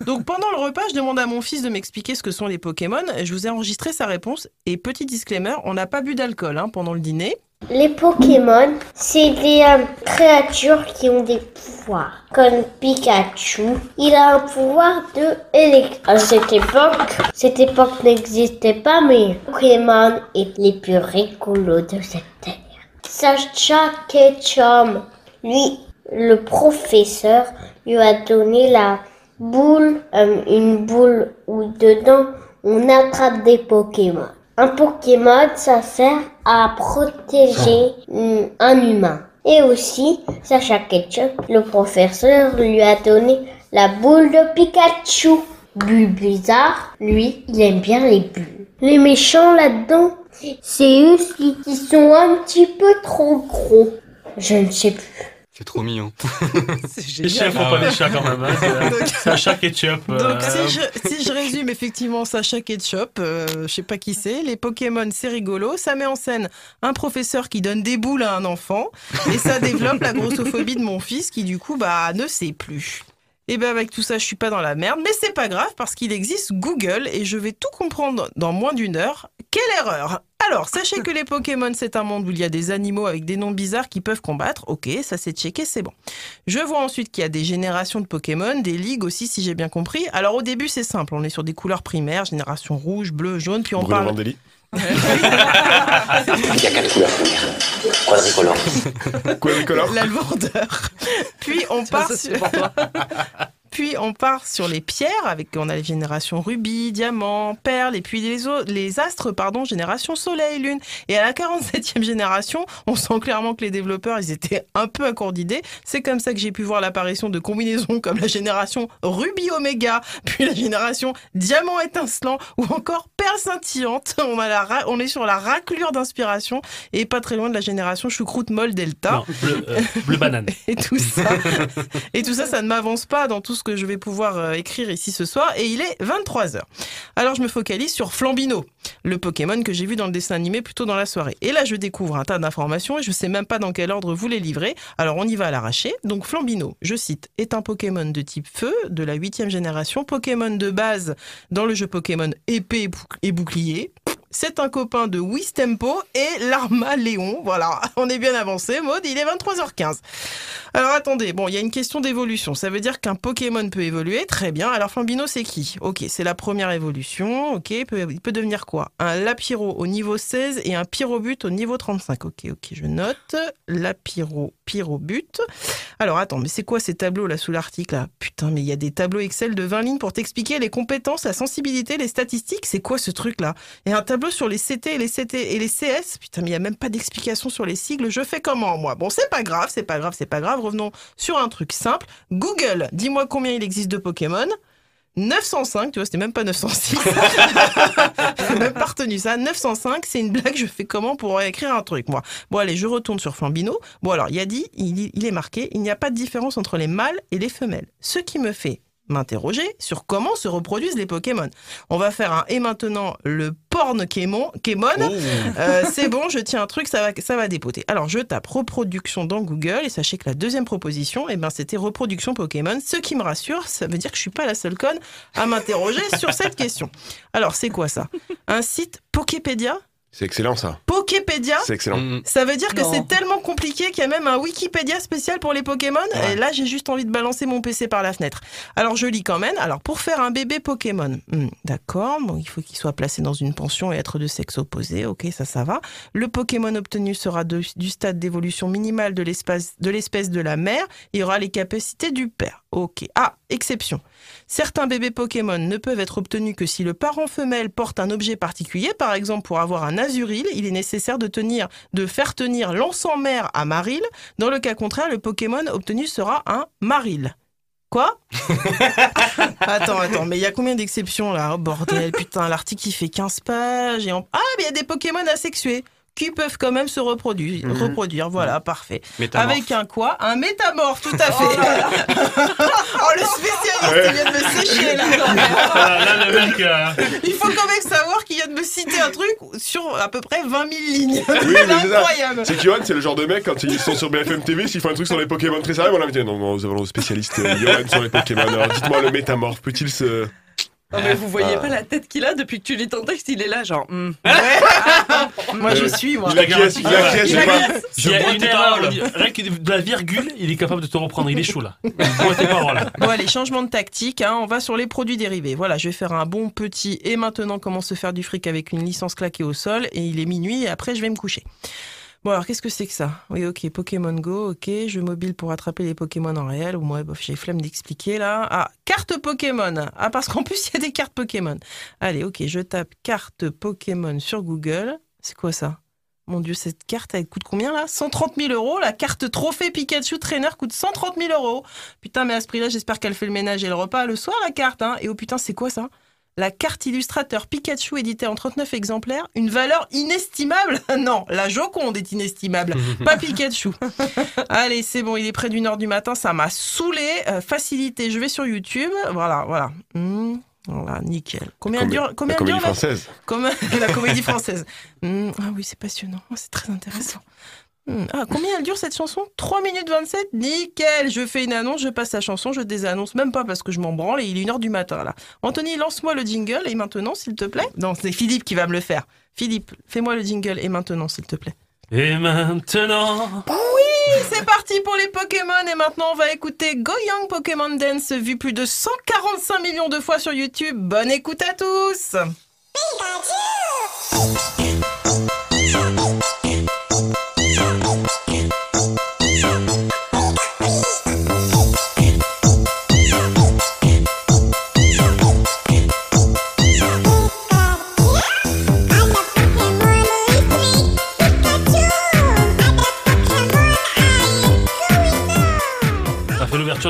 Donc pendant le repas, je demande à mon fils de m'expliquer ce que sont les Pokémon. Je vous ai enregistré sa réponse. Et petit disclaimer, on n'a pas bu d'alcool pendant le dîner. Les Pokémon, c'est des créatures qui ont des pouvoirs. Comme Pikachu, il a un pouvoir de électrique. À cette époque n'existait pas, mais Pokémon est les plus rigolos de cette terre. Sacha Ketchum, lui, le professeur, lui a donné la boule, une boule où dedans on attrape des Pokémon. Un Pokémon, ça sert à protéger un humain. Et aussi, Sacha Ketchup, le professeur, lui a donné la boule de Pikachu. Bulle bizarre, lui, il aime bien les bulles. Les méchants là-dedans, c'est eux qui sont un petit peu trop gros. Je ne sais plus. C'est trop mignon. C'est génial. Les chiens font pas des chats quand même. Sacha Ketchup. Donc si je résume, effectivement, Sacha Ketchup, je sais pas qui c'est, les Pokémon, c'est rigolo, ça met en scène un professeur qui donne des boules à un enfant, et ça développe la grossophobie de mon fils qui du coup ne sait plus. Et avec tout ça, je suis pas dans la merde, mais c'est pas grave parce qu'il existe Google et je vais tout comprendre dans moins d'une heure. Quelle erreur! Alors, sachez que les Pokémon, c'est un monde où il y a des animaux avec des noms bizarres qui peuvent combattre. Ok, ça c'est checké, c'est bon. Je vois ensuite qu'il y a des générations de Pokémon, des ligues aussi, si j'ai bien compris. Alors au début, c'est simple, on est sur des couleurs primaires, génération rouge, bleu, jaune, puis on Bruno parle... Mandeli. Il y a 4 couleurs, quadricolore. Quadricolore. La lourdeur. Puis on part sur... Puis on part sur les pierres, avec on a les générations rubis, diamants, perles, et puis les astres, pardon, génération soleil, lune. Et à la 47e génération, on sent clairement que les développeurs, ils étaient un peu à court d'idées. C'est comme ça que j'ai pu voir l'apparition de combinaisons comme la génération rubis oméga, puis la génération diamant étincelant, ou encore perles scintillantes. On est sur la raclure d'inspiration, et pas très loin de la génération choucroute molle delta. Non, bleu banane. Et tout ça, ça ne m'avance pas dans tout ce que je vais pouvoir écrire ici ce soir, et il est 23h. Alors je me focalise sur Flambino, le Pokémon que j'ai vu dans le dessin animé plus tôt dans la soirée. Et là je découvre un tas d'informations et je sais même pas dans quel ordre vous les livrez. Alors on y va à l'arraché. Donc Flambino, je cite, est un Pokémon de type feu de la 8e génération, Pokémon de base dans le jeu Pokémon épée et bouclier. C'est un copain de Wistempo et l'Armaléon. Voilà, on est bien avancé. Maud, il est 23h15. Alors attendez, bon, il y a une question d'évolution. Ça veut dire qu'un Pokémon peut évoluer, très bien. Alors Flambino, c'est qui? Ok, c'est la première évolution. Ok, il peut devenir quoi? Un Lapiro au niveau 16 et un Pyrobut au niveau 35. Ok, je note. Lapiro, Pyrobut. Alors attends, mais c'est quoi ces tableaux là sous l'article là? Putain, mais il y a des tableaux Excel de 20 lignes pour t'expliquer les compétences, la sensibilité, les statistiques. C'est quoi ce truc là? Et un tableau sur les CT et les CT et les CS. Putain, mais il n'y a même pas d'explication sur les sigles. Je fais comment, moi? Bon, c'est pas grave. Revenons sur un truc simple. Google, dis-moi combien il existe de Pokémon. 905, tu vois, c'était même pas 906. J'ai même pas retenu ça. 905, c'est une blague, je fais comment pour écrire un truc, moi? Bon, allez, je retourne sur Flambino. Bon, alors, il est marqué, il n'y a pas de différence entre les mâles et les femelles. Ce qui me fait m'interroger sur comment se reproduisent les Pokémon. On va faire un « Et maintenant, le porn-kémon ». Oh. C'est bon, je tiens un truc, ça va dépoter. Alors, je tape « reproduction » dans Google, et sachez que la deuxième proposition, c'était « reproduction Pokémon », ce qui me rassure, ça veut dire que je ne suis pas la seule conne à m'interroger sur cette question. Alors, c'est quoi ça? Un site Poképédia? C'est excellent, ça. Poképédia? C'est excellent. Ça veut dire que c'est tellement compliqué qu'il y a même un Wikipédia spécial pour les Pokémon. Ouais. Et là, j'ai juste envie de balancer mon PC par la fenêtre. Alors, je lis quand même. Alors, pour faire un bébé Pokémon, d'accord, bon, il faut qu'il soit placé dans une pension et être de sexe opposé. Ok, ça va. Le Pokémon obtenu sera du stade d'évolution minimale de l'espèce de la mère. Il aura les capacités du père. Ok. Ah, exception. Certains bébés Pokémon ne peuvent être obtenus que si le parent femelle porte un objet particulier. Par exemple, pour avoir un Azuril, il est nécessaire de faire tenir l'ensemble-mère à Maril. Dans le cas contraire, le Pokémon obtenu sera un Maril. Quoi? Attends, mais il y a combien d'exceptions là? Oh bordel, putain, l'article il fait 15 pages et Ah, mais il y a des Pokémon asexués qui peuvent quand même se reproduire, voilà, parfait. Métamorphe. Avec un quoi? Un métamorphe, tout à fait. Oh, le spécialiste, il vient de me sécher, là. Là, le mec... Il faut quand même savoir qu'il vient de me citer un truc sur à peu près 20 000 lignes. Oui, c'est incroyable. C'est Yoann, c'est le genre de mec, quand ils sont sur BFM TV, s'ils font un truc sur les Pokémon très sérieux, on l'invite. Non, nous avons le spécialiste Yoann sur les Pokémon. Alors, dites-moi, le métamorphe, peut-il se... Oh mais vous voyez pas la tête qu'il a depuis que tu lis ton texte, il est là genre. Moi je suis moi. Il y a de la virgule, il est capable de te reprendre, il est chaud là. Tes paroles. Bon allez, changement de tactique, on va sur les produits dérivés. Voilà, je vais faire un bon petit et maintenant comment se faire du fric avec une licence claquée au sol et il est minuit et après je vais me coucher. Bon alors qu'est-ce que c'est que ça? Oui ok, Pokémon Go, ok, jeu mobile pour attraper les Pokémon en réel, ou moi j'ai flemme d'expliquer là. Ah, carte Pokémon! Ah parce qu'en plus il y a des cartes Pokémon. Allez ok, je tape carte Pokémon sur Google. C'est quoi ça? Mon dieu, cette carte elle coûte combien là? 130 000 €, la carte Trophée Pikachu Trainer coûte 130 000 €. Putain mais à ce prix là j'espère qu'elle fait le ménage et le repas le soir la carte hein. Et oh putain c'est quoi ça? La carte illustrateur Pikachu éditée en 39 exemplaires, une valeur inestimable. Non, la Joconde est inestimable, pas Pikachu. Allez, c'est bon, il est près d'une heure du matin, ça m'a saoulé. Facilité, je vais sur YouTube. Voilà. Voilà, nickel. La comédie française. Ah oui, c'est passionnant, c'est très intéressant. Ah, combien elle dure cette chanson? 3 minutes 27, nickel. Je fais une annonce, je passe la chanson, je désannonce même pas parce que je m'en branle et il est 1h du matin là. Anthony, lance-moi le jingle et maintenant s'il te plaît. Non, c'est Philippe qui va me le faire. Philippe, fais-moi le jingle et maintenant s'il te plaît. Et maintenant... Oui, c'est parti pour les Pokémon et maintenant on va écouter Go Young Pokémon Dance vu plus de 145 millions de fois sur YouTube. Bonne écoute à tous. Pikachu.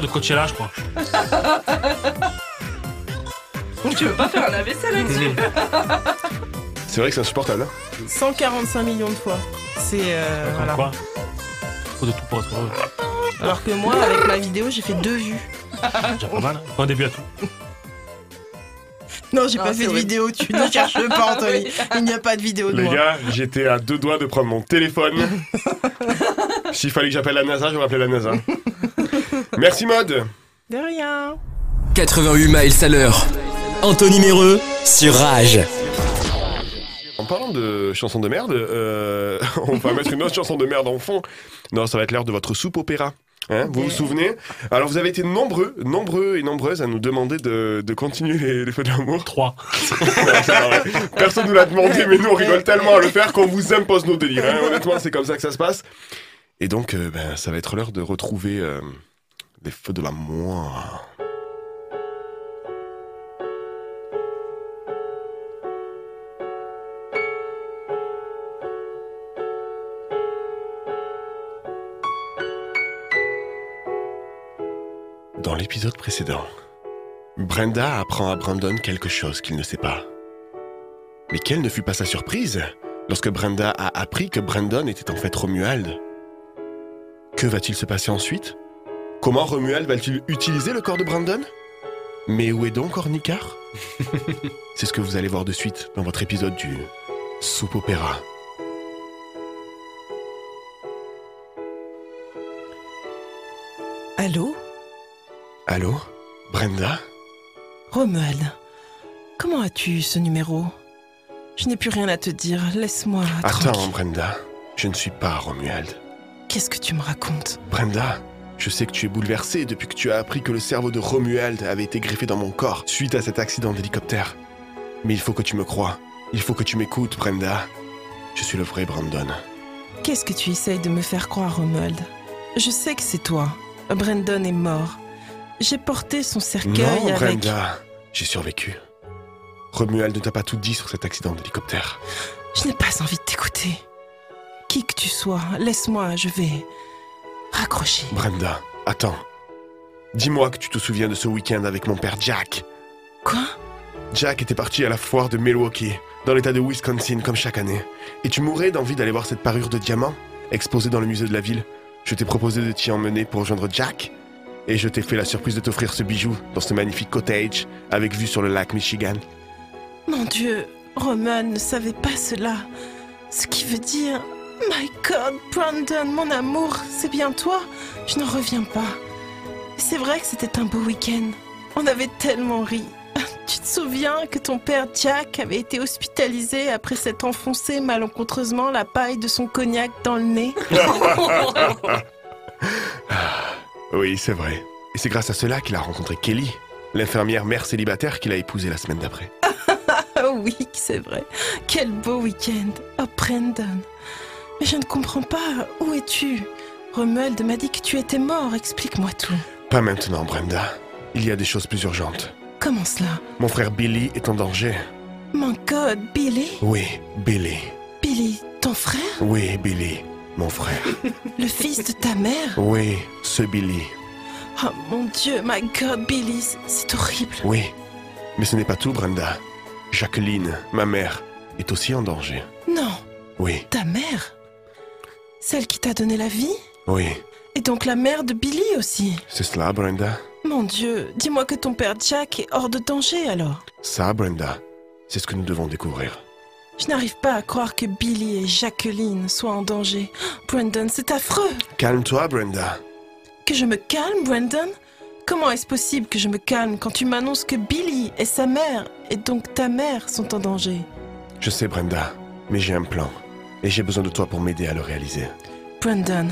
de Coachella, je crois. Donc tu veux pas faire un AVC là-dessus? C'est vrai que c'est insupportable. Hein. 145 millions de fois. C'est voilà. Quoi, faut de tout pour être heureux. Alors que moi, avec ma vidéo, j'ai fait 2 vues. J'ai pas mal. Pas un début à tout. Non, j'ai pas fait de vidéo, tu ne cherches pas, Anthony. Il n'y a pas de vidéo de moi. Les gars, j'étais à 2 doigts de prendre mon téléphone. S'il fallait que j'appelle la NASA, je vais appeler la NASA. Merci, Mode. De rien. 88 miles à l'heure. Anthony Mereux sur Rage. En parlant de chansons de merde, on va mettre une autre chanson de merde en fond. Non, ça va être l'heure de votre soupe opéra. Hein, vous vous souvenez? Alors vous avez été nombreux et nombreuses à nous demander de continuer les feux de l'amour. 3. Personne nous l'a demandé, mais nous on rigole tellement à le faire qu'on vous impose nos délires. Hein. Honnêtement, c'est comme ça que ça se passe. Et donc, ça va être l'heure de retrouver les feux de l'amour. Dans l'épisode précédent, Brenda apprend à Brandon quelque chose qu'il ne sait pas. Mais quelle ne fut pas sa surprise lorsque Brenda a appris que Brandon était en fait Romuald. Que va-t-il se passer ensuite? Comment Romuald va-t-il utiliser le corps de Brandon? Mais où est donc Ornicar? C'est ce que vous allez voir de suite dans votre épisode du Soupe Opéra. Allô? Allô, Brenda? Romuald, comment as-tu ce numéro? Je n'ai plus rien à te dire, laisse-moi tranquille. Attends, Brenda, je ne suis pas Romuald. Qu'est-ce que tu me racontes? Brenda, je sais que tu es bouleversée depuis que tu as appris que le cerveau de Romuald avait été greffé dans mon corps suite à cet accident d'hélicoptère. Mais il faut que tu me crois, il faut que tu m'écoutes, Brenda. Je suis le vrai Brandon. Qu'est-ce que tu essayes de me faire croire, Romuald? Je sais que c'est toi. Brandon est mort. J'ai porté son cercueil avec... Non, Brenda, j'ai survécu. Romuald ne t'a pas tout dit sur cet accident d'hélicoptère. Je n'ai pas envie de t'écouter. Qui que tu sois, laisse-moi, je vais raccrocher. Brenda, attends. Dis-moi que tu te souviens de ce week-end avec mon père Jack. Quoi? Jack était parti à la foire de Milwaukee, dans l'état de Wisconsin, comme chaque année. Et tu mourais d'envie d'aller voir cette parure de diamant exposée dans le musée de la ville. Je t'ai proposé de t'y emmener pour rejoindre Jack. Et je t'ai fait la surprise de t'offrir ce bijou dans ce magnifique cottage avec vue sur le lac Michigan. Mon Dieu, Roman ne savait pas cela. Ce qui veut dire... My God, Brandon, mon amour, c'est bien toi? Je n'en reviens pas. C'est vrai que c'était un beau week-end. On avait tellement ri. Tu te souviens que ton père Jack avait été hospitalisé après s'être enfoncé malencontreusement la paille de son cognac dans le nez? Oui, c'est vrai. Et c'est grâce à cela qu'il a rencontré Kelly, l'infirmière mère célibataire qu'il a épousée la semaine d'après. Oui, c'est vrai. Quel beau week-end. Oh, Brandon. Mais je ne comprends pas. Où es-tu? Romuald m'a dit que tu étais mort. Explique-moi tout. Pas maintenant, Brenda. Il y a des choses plus urgentes. Comment cela? Mon frère Billy est en danger. Mon God, Billy? Oui, Billy. Billy, ton frère? Oui, Billy. Mon frère. Le fils de ta mère? Oui, ce Billy. Oh mon Dieu, my God, Billy, c'est horrible. Oui, mais ce n'est pas tout, Brenda. Jacqueline, ma mère, est aussi en danger. Non. Oui. Ta mère? Celle qui t'a donné la vie? Oui. Et donc la mère de Billy aussi? C'est cela, Brenda. Mon Dieu, dis-moi que ton père Jack est hors de danger alors. Ça, Brenda, c'est ce que nous devons découvrir. Je n'arrive pas à croire que Billy et Jacqueline soient en danger. Brandon, c'est affreux. Calme-toi, Brenda. Que je me calme, Brandon? Comment est-ce possible que je me calme quand tu m'annonces que Billy et sa mère, et donc ta mère, sont en danger? Je sais, Brenda, mais j'ai un plan. Et j'ai besoin de toi pour m'aider à le réaliser. Brandon,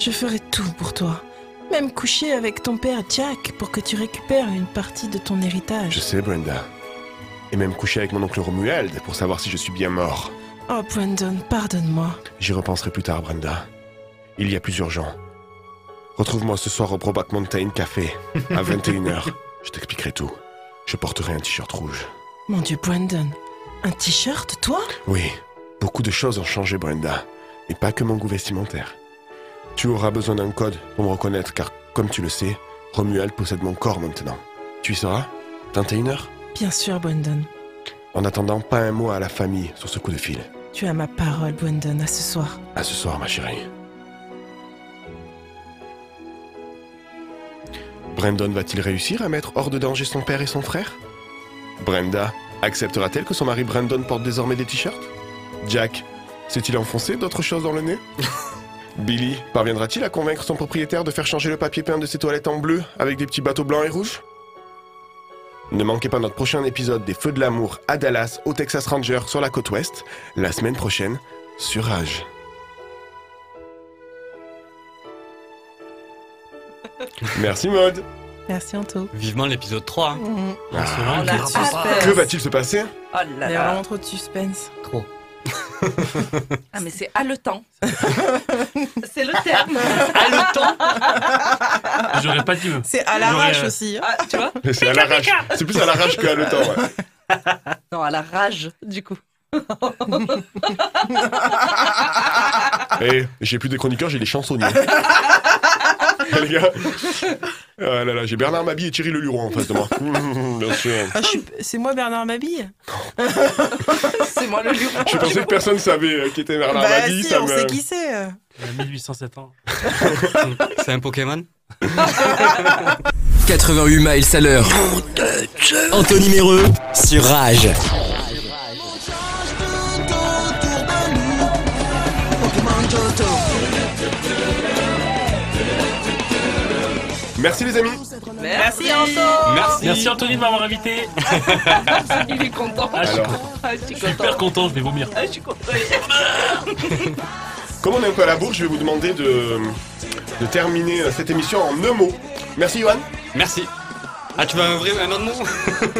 je ferai tout pour toi. Même coucher avec ton père Jack pour que tu récupères une partie de ton héritage. Je sais, Brenda. Et même coucher avec mon oncle Romuald pour savoir si je suis bien mort. Oh, Brandon, pardonne-moi. J'y repenserai plus tard, Brenda. Il y a plus urgent. Retrouve-moi ce soir au Brobat Mountain Café, à 21h. Je t'expliquerai tout. Je porterai un t-shirt rouge. Mon Dieu, Brandon, un t-shirt, toi? Oui, beaucoup de choses ont changé, Brenda. Et pas que mon goût vestimentaire. Tu auras besoin d'un code pour me reconnaître, car, comme tu le sais, Romuald possède mon corps maintenant. Tu y seras 21h? Bien sûr, Brandon. En attendant, pas un mot à la famille sur ce coup de fil. Tu as ma parole, Brandon, à ce soir. À ce soir, ma chérie. Brandon va-t-il réussir à mettre hors de danger son père et son frère? Brenda acceptera-t-elle que son mari Brandon porte désormais des t-shirts? Jack s'est-il enfoncé d'autres choses dans le nez? Billy parviendra-t-il à convaincre son propriétaire de faire changer le papier peint de ses toilettes en bleu avec des petits bateaux blancs et rouges? Ne manquez pas notre prochain épisode des Feux de l'amour à Dallas, au Texas Ranger, sur la côte ouest, la semaine prochaine, sur Rage. Merci Maud. Merci Anto. Vivement l'épisode 3. Hein. Mmh. Que va-t-il se passer? Oh là là. Il y a vraiment trop de suspense. Trop. Ah mais c'est haletant. C'est le terme. Haletant. J'aurais pas dit. C'est à l'arrache aussi. Ah, tu vois? C'est à l'arrache. C'est plus à l'arrache que haletant. Ouais. Non, à la rage du coup. Hey, j'ai plus de chroniqueurs, j'ai des chansonniers. Les gars. Ah là là, j'ai Bernard Mabille et Thierry Leluron en face de moi. Bien sûr. Ah, c'est moi Bernard Mabille. C'est moi Leluron. Je pensais que personne savait qui était Bernard Mabille. Si, on sait qui c'est. 1807 ans. C'est un Pokémon. 88 miles à l'heure. Anthony Méreux sur Rage. Merci les amis. Merci Anto. Merci Anthony de m'avoir invité. Il est content. Je suis hyper content, je vais vomir. Je suis content. Comme on est un peu à la bourre, je vais vous demander de terminer cette émission en un mot. Merci Johan. Merci. Ah, tu vas ouvrir un autre mot?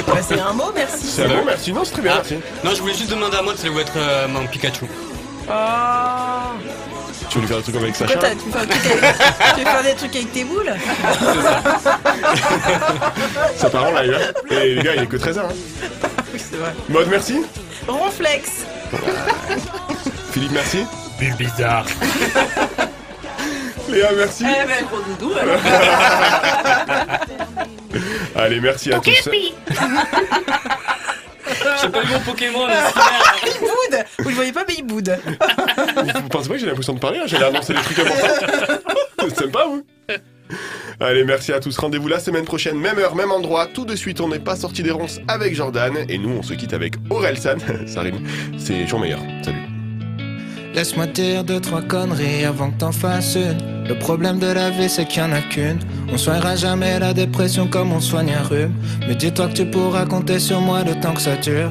Bah, c'est un mot, merci. C'est un mot, merci. Non, c'est très bien, merci. Non, je voulais juste demander à moi de savoir où être mon Pikachu. Oh. Tu veux lui faire des trucs avec Sacha? Tu veux faire des trucs avec tes boules? C'est ça. Ça part en live, hein. Et les gars, il est que 13h. Hein. Oui, c'est vrai. Maud, merci. Ronflex. Philippe, merci. Bulle bizarre. Léa, merci. Eh ben, gros doudou, alors. Allez, merci à tous. J'ai pas vu mon Pokémon. Il boude. Vous le voyez pas mais il boude. Vous pensez pas que j'ai l'impression de parler hein? J'allais annoncer des trucs importants. C'est sympa vous. Allez merci à tous. Rendez-vous la semaine prochaine. Même heure, même endroit. Tout de suite on n'est pas sorti des ronces avec Jordan. Et nous on se quitte avec Orelsan. Ça rime. C'est jour meilleur. Salut. Laisse-moi dire deux trois conneries avant que t'en fasses une. Le problème de la vie c'est qu'il n'y en a qu'une. On soignera jamais la dépression comme on soigne un rhume. Mais dis-toi que tu pourras compter sur moi le temps que ça dure.